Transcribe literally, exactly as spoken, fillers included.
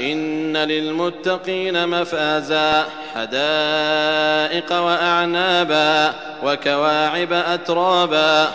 إن للمتقين مفازا حدائق وأعنابا وكواعب أترابا.